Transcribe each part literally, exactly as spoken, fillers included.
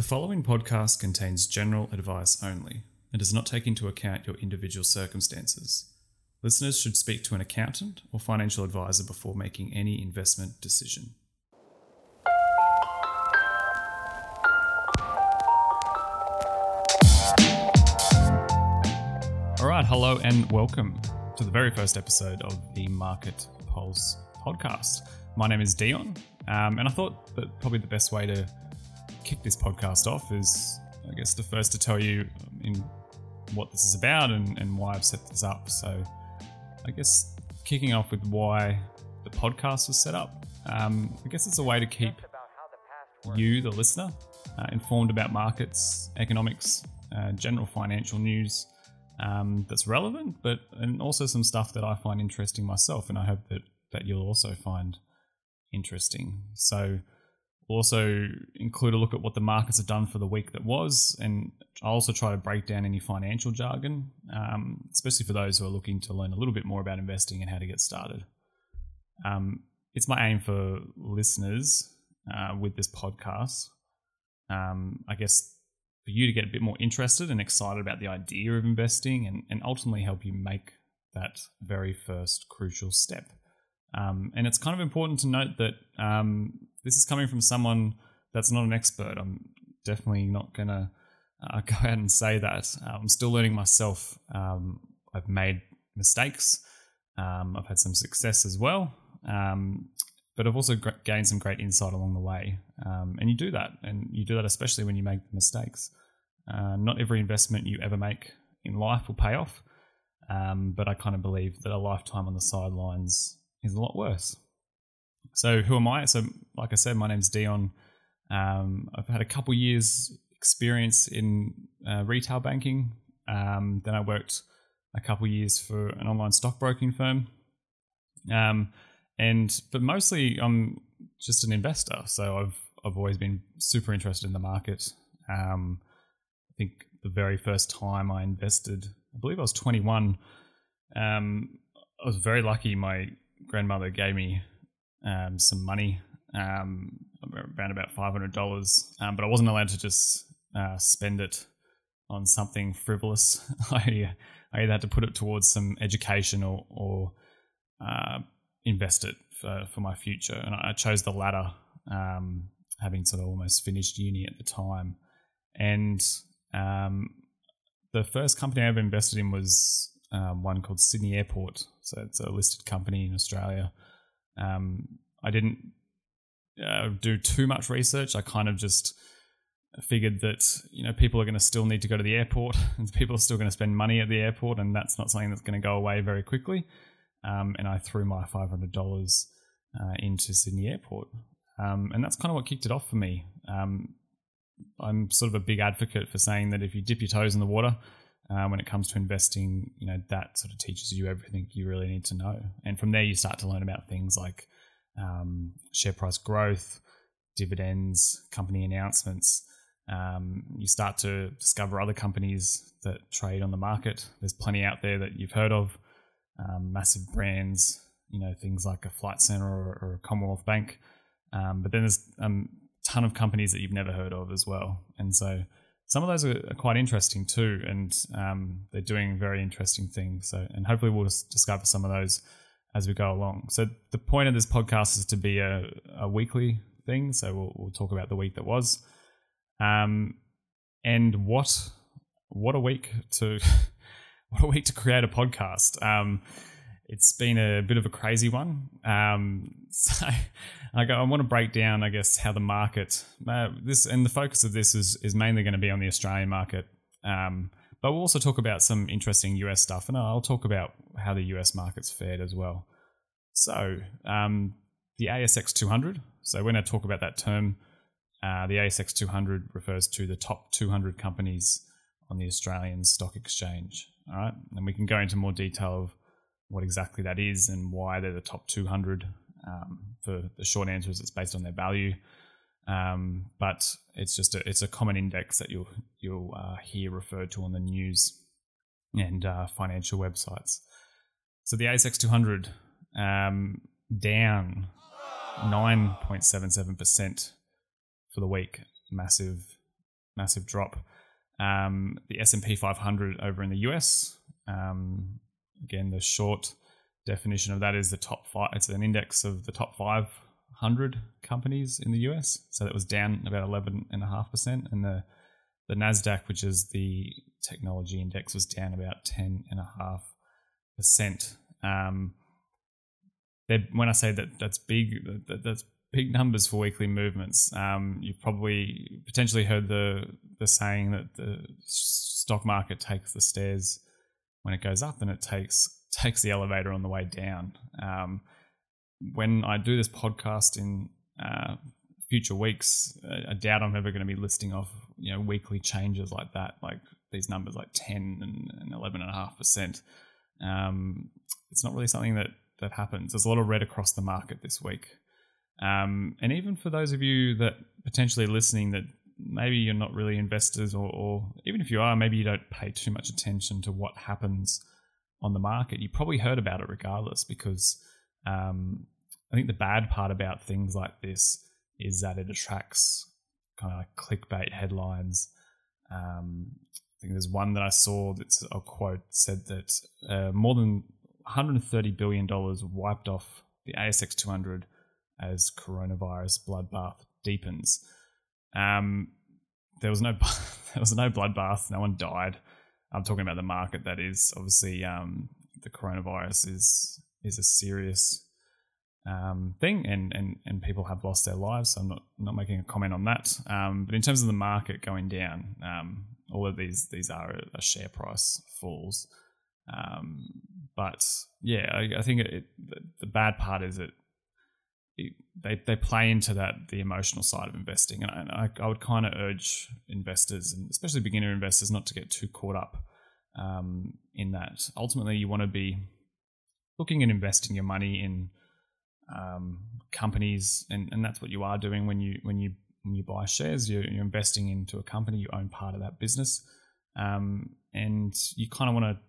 The following podcast contains general advice only and does not take into account your individual circumstances. Listeners should speak to an accountant or financial advisor before making any investment decision. All right, hello and welcome to the very first episode of the Market Pulse podcast. My name is Dion, um, and I thought that probably the best way to kick this podcast off is, I guess, the first to tell you in what this is about and, and why I've set this up. So I guess kicking off with why the podcast was set up. Um, I guess it's a way to keep you, the listener, uh, informed about markets, economics, uh, general financial news um, that's relevant, but and also some stuff that I find interesting myself, and I hope that, that you'll also find interesting. So we'll also include a look at what the markets have done for the week that was, and I'll also try to break down any financial jargon, um, especially for those who are looking to learn a little bit more about investing and how to get started. Um, it's my aim for listeners uh, with this podcast, um, I guess, for you to get a bit more interested and excited about the idea of investing and, and ultimately help you make that very first crucial step. Um, and it's kind of important to note that um, this is coming from someone that's not an expert. I'm definitely not going to uh, go out and say that. Uh, I'm still learning myself. Um, I've made mistakes. Um, I've had some success as well. Um, but I've also g- gained some great insight along the way. Um, and you do that. And you do that especially when you make mistakes. Uh, not every investment you ever make in life will pay off. Um, but I kind of believe that a lifetime on the sidelines is a lot worse. So who am I? So like I said, my name's Dion. Um, I've had a couple years experience in uh, retail banking. Um, then I worked a couple years for an online stockbroking firm. Um, and but mostly I'm just an investor. So I've I've always been super interested in the market. Um, I think the very first time I invested, I believe I was twenty-one. Um, I was very lucky. My grandmother gave me um, some money, um, around about five hundred dollars, um, but I wasn't allowed to just uh, spend it on something frivolous. I, I either had to put it towards some education or, or uh, invest it for, for my future, and I chose the latter, um, having sort of almost finished uni at the time. And um, the first company I ever invested in was um, one called Sydney Airport. So it's a listed company in Australia. Um, I didn't uh, do too much research. I kind of just figured that, you know, people are going to still need to go to the airport, and people are still going to spend money at the airport, and that's not something that's going to go away very quickly. Um, and I threw my five hundred dollars uh, into Sydney Airport. Um, and that's kind of what kicked it off for me. Um, I'm sort of a big advocate for saying that if you dip your toes in the water, Uh, when it comes to investing, you know, that sort of teaches you everything you really need to know. And from there, you start to learn about things like um, share price growth, dividends, company announcements. Um, you start to discover other companies that trade on the market. There's plenty out there that you've heard of, um, massive brands, you know, things like a Flight Centre or, or a Commonwealth Bank. Um, but then there's um, a ton of companies that you've never heard of as well. And so some of those are quite interesting too, and um, they're doing very interesting things. So, and hopefully we'll just discover some of those as we go along. So the point of this podcast is to be a, a weekly thing. So we'll, we'll talk about the week that was, um, and what what a week to what a week to create a podcast. Um, it's been a bit of a crazy one. Um, so I, go, I want to break down, I guess, how the market, uh, this and the focus of this is, is mainly going to be on the Australian market. Um, but we'll also talk about some interesting U S stuff, and I'll talk about how the U S market's fared as well. So um, the A S X two hundred, so when I talk about that term, uh, the A S X two hundred refers to the top two hundred companies on the Australian Stock Exchange. All right, and we can go into more detail of what exactly that is and why they're the top two hundred. Um, for the short answer is it's based on their value, um, but it's just a, it's a common index that you'll you'll uh, hear referred to on the news and uh, financial websites. So the A S X two hundred um, down nine point seven seven percent for the week, massive massive drop. Um, the S and P five hundred over in the U S, um, again, the short definition of that is the top five. It's an index of the top five hundred companies in the U S. So that was down about eleven point five percent. And the, the Nasdaq, which is the technology index, was down about ten point five percent. Um, when I say that that's big, that, that's big numbers for weekly movements. Um, you've probably potentially heard the the saying that the stock market takes the stairs when it goes up, and it takes takes the elevator on the way down. Um, when I do this podcast in uh, future weeks, I doubt I'm ever going to be listing off, you know, weekly changes like that, like these numbers like ten and eleven and a half percent. It's not really something that that happens. There's a lot of red across the market this week. Um, and even for those of you that potentially listening that maybe you're not really investors, or, or even if you are, maybe you don't pay too much attention to what happens on the market, you probably heard about it regardless, because um, I think the bad part about things like this is that it attracts kind of like clickbait headlines. Um, I think there's one that I saw that's a quote said that uh, more than one hundred thirty billion dollars wiped off the A S X two hundred as coronavirus bloodbath deepens. Um, there was no there was no bloodbath. No one died. I'm talking about the market. That is obviously um, the coronavirus is is a serious um, thing, and and and people have lost their lives. So I'm not not making a comment on that. Um, but in terms of the market going down, um, all of these these are a share price falls. Um, but yeah, I, I think it, it, the bad part is it. They they play into that the emotional side of investing, and I, I would kind of urge investors, and especially beginner investors, not to get too caught up um, in that. Ultimately, you want to be looking at investing your money in um, companies, and, and that's what you are doing when you when you when you buy shares. You're, you're investing into a company, you own part of that business, um, and you kind of want to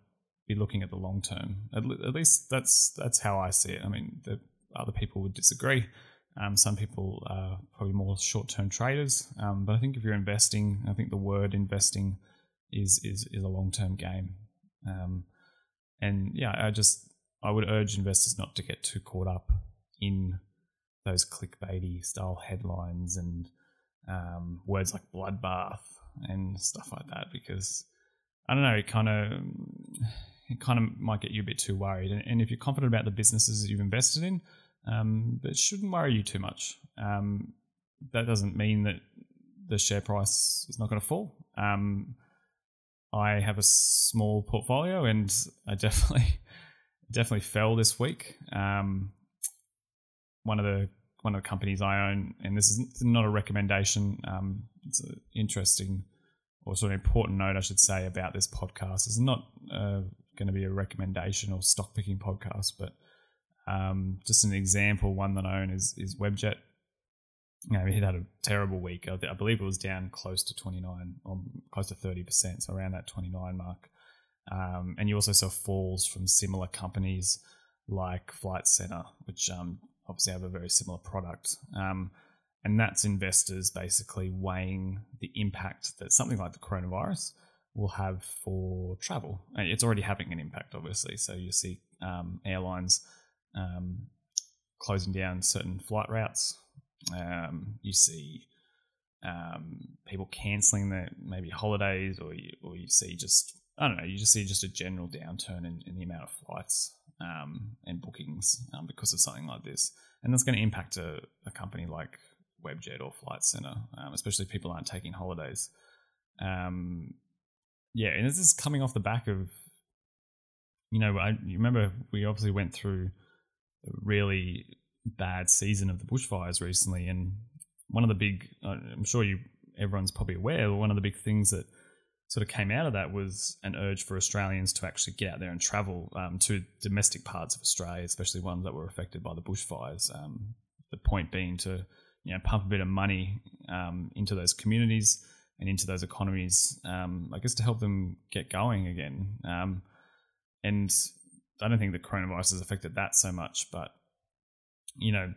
be looking at the long term. At, at least that's that's how I see it. I mean, the other people would disagree. Um, some people are probably more short-term traders, um, but I think if you're investing, I think the word investing is is, is a long-term game. Um, and yeah, I just I would urge investors not to get too caught up in those clickbaity style headlines and um, words like bloodbath and stuff like that, because I don't know, it kind of it kind of might get you a bit too worried. And, and if you're confident about the businesses that you've invested in, um, it shouldn't worry you too much. Um, that doesn't mean that the share price is not going to fall. Um, I have a small portfolio, and I definitely definitely fell this week. Um, one of the one of the companies I own, and this is not a recommendation. Um, it's an interesting or sort of important note I should say about this podcast. It's not uh, going to be a recommendation or stock picking podcast, but um, just an example. One that I own is is Webjet. You know, it had a terrible week. I, I believe it was down close to twenty-nine or close to thirty percent, so around that twenty-nine mark. Um, and you also saw falls from similar companies like Flight Centre, which um, obviously have a very similar product. Um, And that's investors basically weighing the impact that something like the coronavirus will have for travel. It's already having an impact, obviously. So you see um, airlines um, closing down certain flight routes. Um, you see um, people cancelling their maybe holidays, or you, or you see just I don't know. You just see just a general downturn in, in the amount of flights um, and bookings um, because of something like this, and that's going to impact a, a company like Webjet or Flight Centre, um, especially if people aren't taking holidays. Um, yeah, and this is coming off the back of, you know, I you remember we obviously went through a really bad season of the bushfires recently, and one of the big, I'm sure you everyone's probably aware, one of the big things that sort of came out of that was an urge for Australians to actually get out there and travel um, to domestic parts of Australia, especially ones that were affected by the bushfires. Um, the point being to you know, pump a bit of money um, into those communities and into those economies, um, I guess, to help them get going again. Um, and I don't think the coronavirus has affected that so much, but, you know,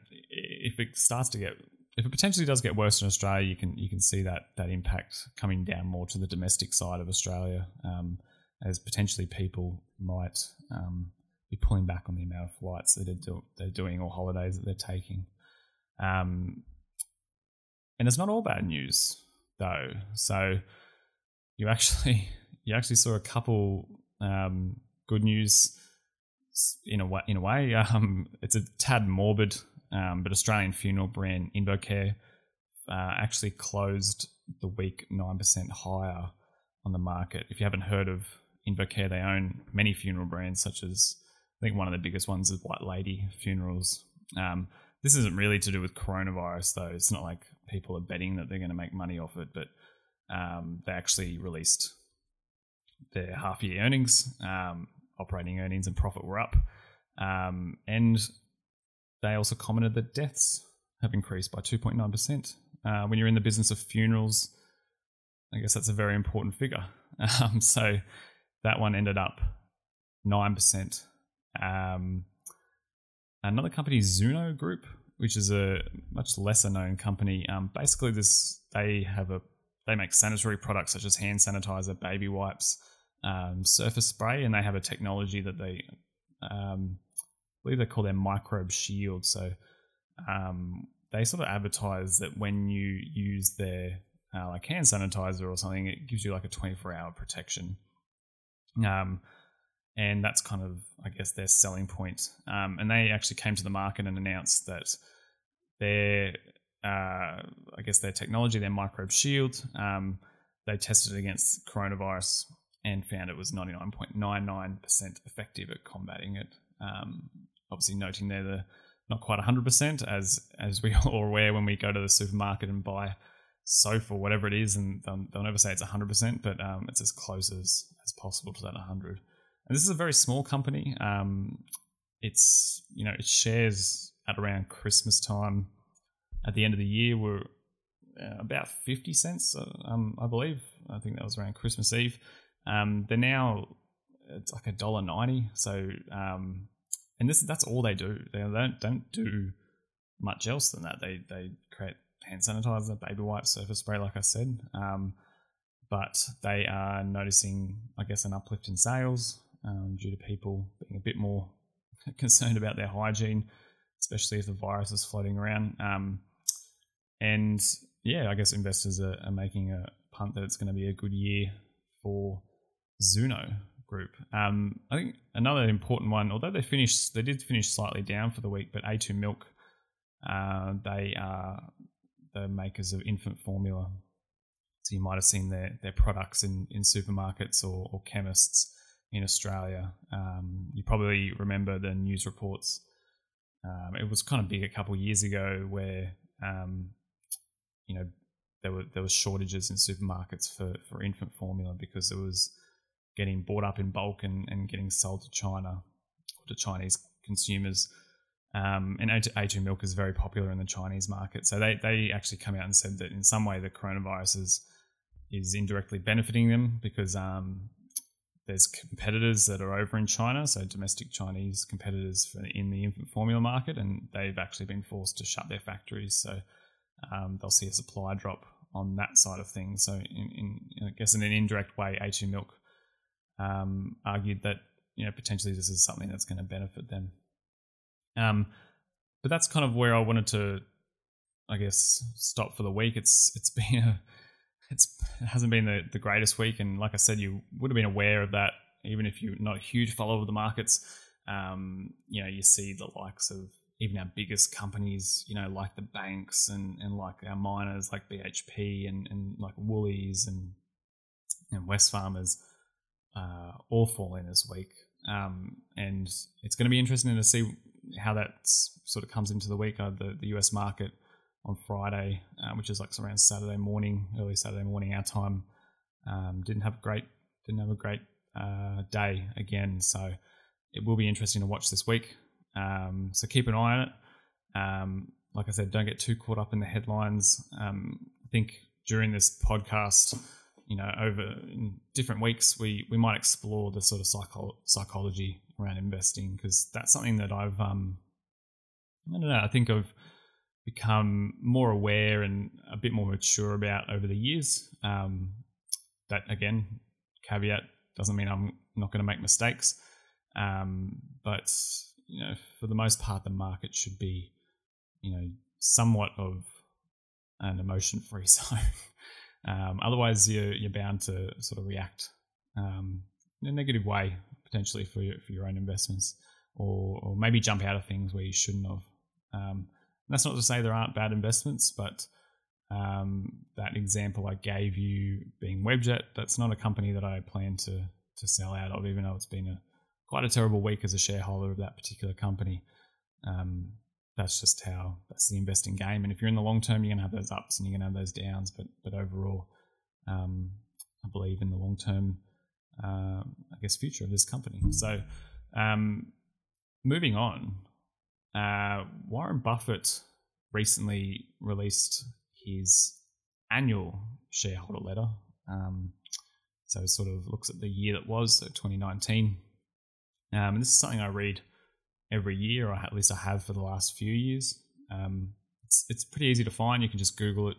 if it starts to get if it potentially does get worse in Australia, you can you can see that that impact coming down more to the domestic side of Australia, um, as potentially people might um, be pulling back on the amount of flights that they're, do- they're doing or holidays that they're taking. Um, and it's not all bad news though. So you actually you actually saw a couple um, good news in a way. In a way, um, it's a tad morbid. Um, but Australian funeral brand InvoCare uh, actually closed the week nine percent higher on the market. If you haven't heard of InvoCare, they own many funeral brands, such as, I think one of the biggest ones is White Lady Funerals. Um, this isn't really to do with coronavirus, though. It's not like people are betting that they're going to make money off it, but um, they actually released their half-year earnings. Um, operating earnings and profit were up. Um, and... They also commented that deaths have increased by two point nine percent. Uh, when you're in the business of funerals, I guess that's a very important figure. Um, so that one ended up nine percent. Um, another company, Zuno Group, which is a much lesser known company. Um, basically, this they have a they make sanitary products such as hand sanitizer, baby wipes, um, surface spray, and they have a technology that they um, I believe they call their microbe shield. So um, they sort of advertise that when you use their uh, like hand sanitizer or something, it gives you like a twenty-four hour protection. Um, and that's kind of, I guess, their selling point. Um, and they actually came to the market and announced that their, uh, I guess, their technology, their microbe shield, um, they tested it against coronavirus and found it was ninety-nine point nine nine percent effective at combating it. Um, obviously noting they're the not quite one hundred percent, as as we all are aware when we go to the supermarket and buy soap or whatever it is, and they'll, they'll never say it's one hundred percent, but um, it's as close as, as possible to that one hundred. And this is a very small company. Um, it's, you know, its shares at around Christmas time at the end of the year were about fifty cents, um, I believe. I think that was around Christmas Eve. Um, they're now... It's like a dollar ninety. So, um, and this that's all they do. They don't don't do much else than that. They they create hand sanitizer, baby wipes, surface spray, like I said. Um, but they are noticing, I guess, an uplift in sales um, due to people being a bit more concerned about their hygiene, especially if the virus is floating around. Um, and yeah, I guess investors are, are making a punt that it's going to be a good year for Zuno Group. Um, I think another important one, although they finished, they did finish slightly down for the week, but A two Milk, uh, they are the makers of infant formula. So you might have seen their their products in, in supermarkets or, or chemists in Australia. Um, you probably remember the news reports. Um, it was kind of big a couple of years ago where, um, you know, there were there were shortages in supermarkets for, for infant formula because it was getting bought up in bulk and, and getting sold to China, or to Chinese consumers. Um, and A two Milk is very popular in the Chinese market. So they, they actually come out and said that in some way the coronavirus is, is indirectly benefiting them because um, there's competitors that are over in China, so domestic Chinese competitors for, in the infant formula market, and they've actually been forced to shut their factories. So um, they'll see a supply drop on that side of things. So in, in I guess in an indirect way, A two Milk Um, argued that, you know, potentially this is something that's going to benefit them. Um, but that's kind of where I wanted to, I guess, stop for the week. It's it's been a, it's it hasn't been the, the greatest week, and like I said, you would have been aware of that even if you're not a huge follower of the markets. Um, you know, you see the likes of even our biggest companies, you know, like the banks and, and like our miners, like B H P and and like Woolies and and Wesfarmers. Uh, all fall in this week, um, and it's going to be interesting to see how that sort of comes into the week. Uh, the, the U S market on Friday, uh, which is like around Saturday morning, early Saturday morning our time, um, didn't have a great didn't have a great uh, day again. So it will be interesting to watch this week. Um, so keep an eye on it. Um, like I said, don't get too caught up in the headlines. Um, I think during this podcast, you know, over in different weeks, we, we might explore the sort of psycho- psychology around investing, because that's something that I've, um, I don't know, I think I've become more aware and a bit more mature about over the years. Um, that, again, caveat, doesn't mean I'm not going to make mistakes. Um, but, you know, for the most part, the market should be, you know, somewhat of an emotion-free zone. um, otherwise, you're, you're bound to sort of react um, in a negative way, potentially for your, for your own investments, or, or maybe jump out of things where you shouldn't have. Um, that's not to say there aren't bad investments, but um, that example I gave you being Webjet, that's not a company that I plan to to sell out of, even though it's been a quite a terrible week as a shareholder of that particular company. Um, that's just how, that's the investing game. And if you're in the long term, you're going to have those ups and you're going to have those downs. But but overall, um, I believe in the long term, uh, I guess, future of this company. So um, moving on. Uh, Warren Buffett recently released his annual shareholder letter. Um, so it sort of looks at the year that was, so twenty nineteen. Um, and this is something I read every year, or at least I have for the last few years. Um, it's, it's pretty easy to find. You can just Google it.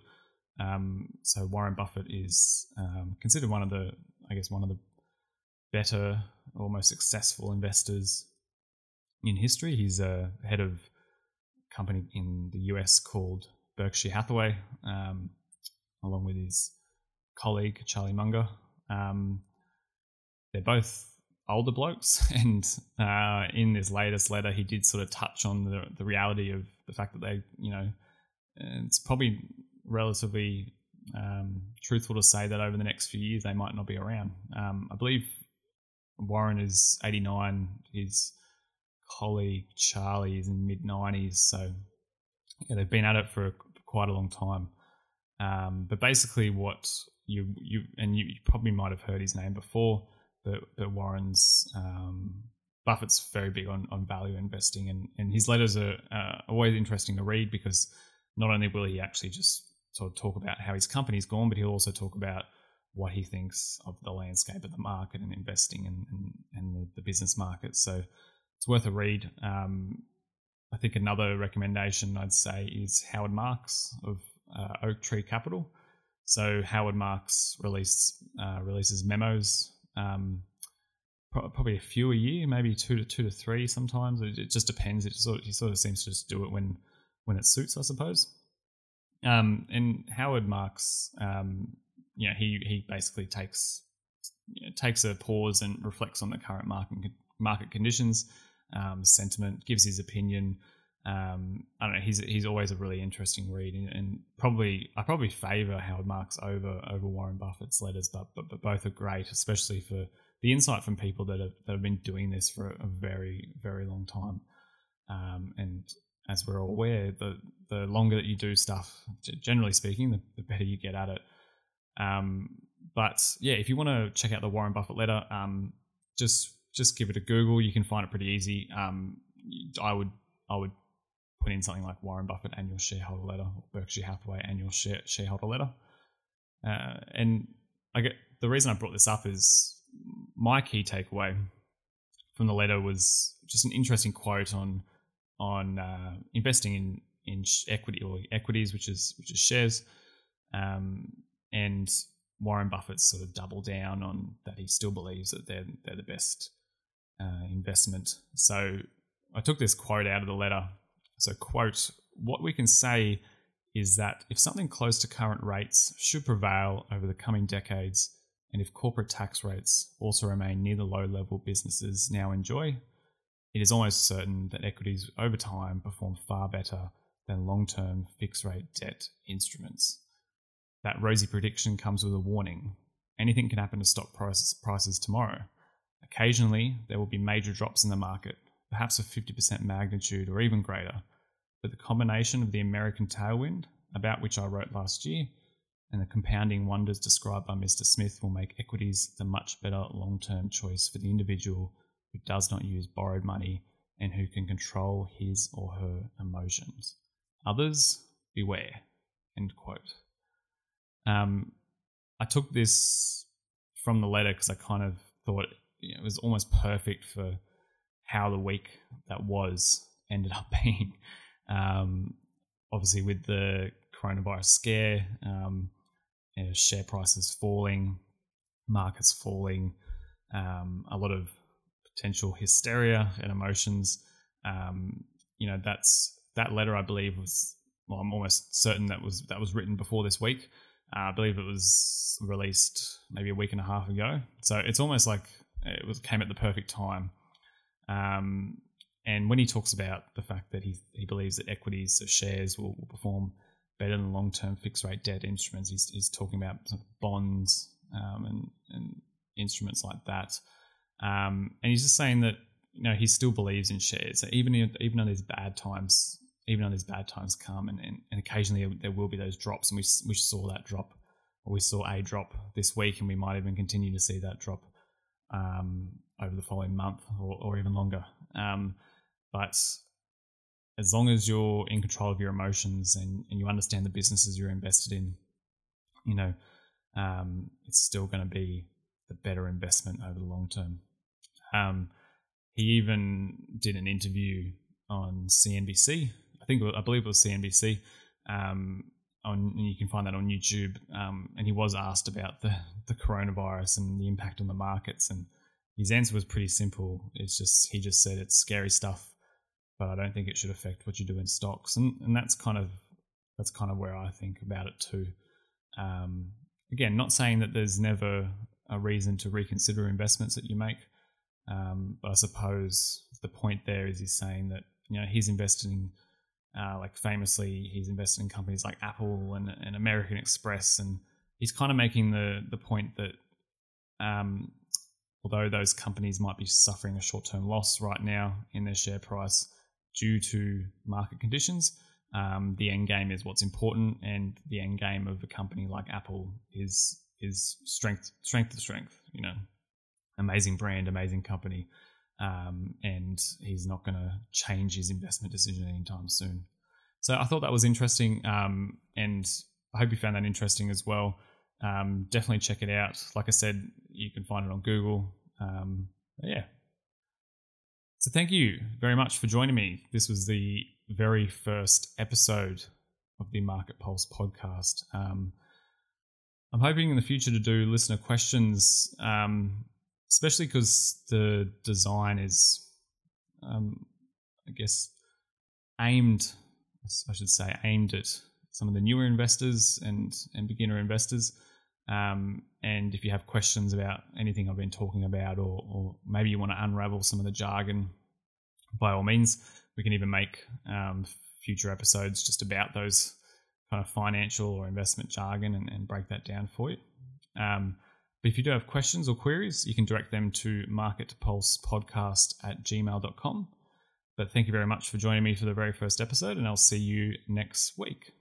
Um, so Warren Buffett is um, considered one of the, I guess, one of the better or most successful investors in history. He's a head of a company in the U S called Berkshire Hathaway, um, along with his colleague Charlie Munger. Um, they're both older blokes, and uh, in this latest letter, he did sort of touch on the the reality of the fact that they, you know, it's probably relatively um, truthful to say that over the next few years they might not be around. Um, I believe Warren is eighty-nine. He's colleague Charlie is in mid nineties, so yeah, they've been at it for quite a long time. Um, but basically, what you you and you, you probably might have heard his name before, but, but Warren's um, Buffett's very big on, on value investing, and, and his letters are uh, always interesting to read, because not only will he actually just sort of talk about how his company's gone, but he'll also talk about what he thinks of the landscape of the market and investing and and, and the, the business market. So it's worth a read. Um, I think another recommendation I'd say is Howard Marks of uh, Oak Tree Capital. So Howard Marks released, uh, releases memos, um, pro- probably a few a year, maybe two to two to three sometimes. It, it just depends. It sort of, he sort of seems to just do it when when it suits, I suppose. Um, and Howard Marks, um, you know, he he basically takes you know, takes a pause and reflects on the current market market conditions, um, sentiment, gives his opinion. Um, I don't know. He's he's always a really interesting read, and, and probably I probably favour Howard Marks over over Warren Buffett's letters, but, but but both are great, especially for the insight from people that have that have been doing this for a very very long time. Um, and as we're all aware, the the longer that you do stuff, generally speaking, the, the better you get at it. Um, but yeah, if you want to check out the Warren Buffett letter, um, just Just give it a Google. You can find it pretty easy. Um, I would I would put in something like Warren Buffett annual shareholder letter or Berkshire Hathaway annual share, shareholder letter. Uh, and I get the reason I brought this up is my key takeaway from the letter was just an interesting quote on on uh, investing in in equity or equities, which is which is shares, um, and Warren Buffett's sort of double down on that. He still believes that they're they're the best Uh, investment. So I took this quote out of the letter. So quote, "What we can say is that if something close to current rates should prevail over the coming decades, and if corporate tax rates also remain near the low level businesses now enjoy, it is almost certain that equities over time perform far better than long-term fixed rate debt instruments. That rosy prediction comes with a warning. Anything can happen to stock prices, prices tomorrow. Occasionally, there will be major drops in the market, perhaps of fifty percent magnitude or even greater, but the combination of the American tailwind, about which I wrote last year, and the compounding wonders described by Mister Smith will make equities the much better long-term choice for the individual who does not use borrowed money and who can control his or her emotions. Others, beware." End quote. Um, I took this from the letter because I kind of thought it was almost perfect for how the week that was ended up being. Um, obviously with the coronavirus scare, um, you know, share prices falling, markets falling, um, a lot of potential hysteria and emotions. Um, you know, that's that letter, I believe, was, well, I'm almost certain that was that was written before this week. Uh, I believe it was released maybe a week and a half ago. So it's almost like it was came at the perfect time. Um, and when he talks about the fact that he, he believes that equities, so shares, will, will perform better than long-term fixed-rate debt instruments, he's, he's talking about sort of bonds um, and, and instruments like that. Um, and he's just saying that, you know, he still believes in shares. So even even on these bad times, even on these bad times come, and, and, and occasionally there will be those drops, and we we saw that drop, or we saw a drop this week, and we might even continue to see that drop um, over the following month or, or even longer. Um, but as long as you're in control of your emotions and, and you understand the businesses you're invested in, you know, um, it's still going to be the better investment over the long term. Um, he even did an interview on C N B C. I think I believe it was C N B C. Um, on and you can find that on YouTube. Um, and he was asked about the, the coronavirus and the impact on the markets, and his answer was pretty simple. It's just he just said it's scary stuff, but I don't think it should affect what you do in stocks. And and that's kind of that's kind of where I think about it too. Um, again, not saying that there's never a reason to reconsider investments that you make, um, but I suppose the point there is he's saying that, you know, he's invested in, uh, like famously, he's invested in companies like Apple and, and American Express, and he's kind of making the the point that um, although those companies might be suffering a short-term loss right now in their share price due to market conditions, um, the end game is what's important, and the end game of a company like Apple is is strength, strength to strength. You know, amazing brand, amazing company. Um, and he's not going to change his investment decision anytime soon. So I thought that was interesting, um, and I hope you found that interesting as well. Um, definitely check it out. Like I said, you can find it on Google. Um, yeah. So thank you very much for joining me. This was the very first episode of the Market Pulse podcast. Um, I'm hoping in the future to do listener questions, um, especially because the design is, um, I guess, aimed, I should say, aimed at some of the newer investors and, and beginner investors. Um, and if you have questions about anything I've been talking about, or, or maybe you want to unravel some of the jargon, by all means, we can even make um, future episodes just about those kind of financial or investment jargon and, and break that down for you. Um, But if you do have questions or queries, you can direct them to market pulse podcast at gmail dot com. But thank you very much for joining me for the very first episode, and I'll see you next week.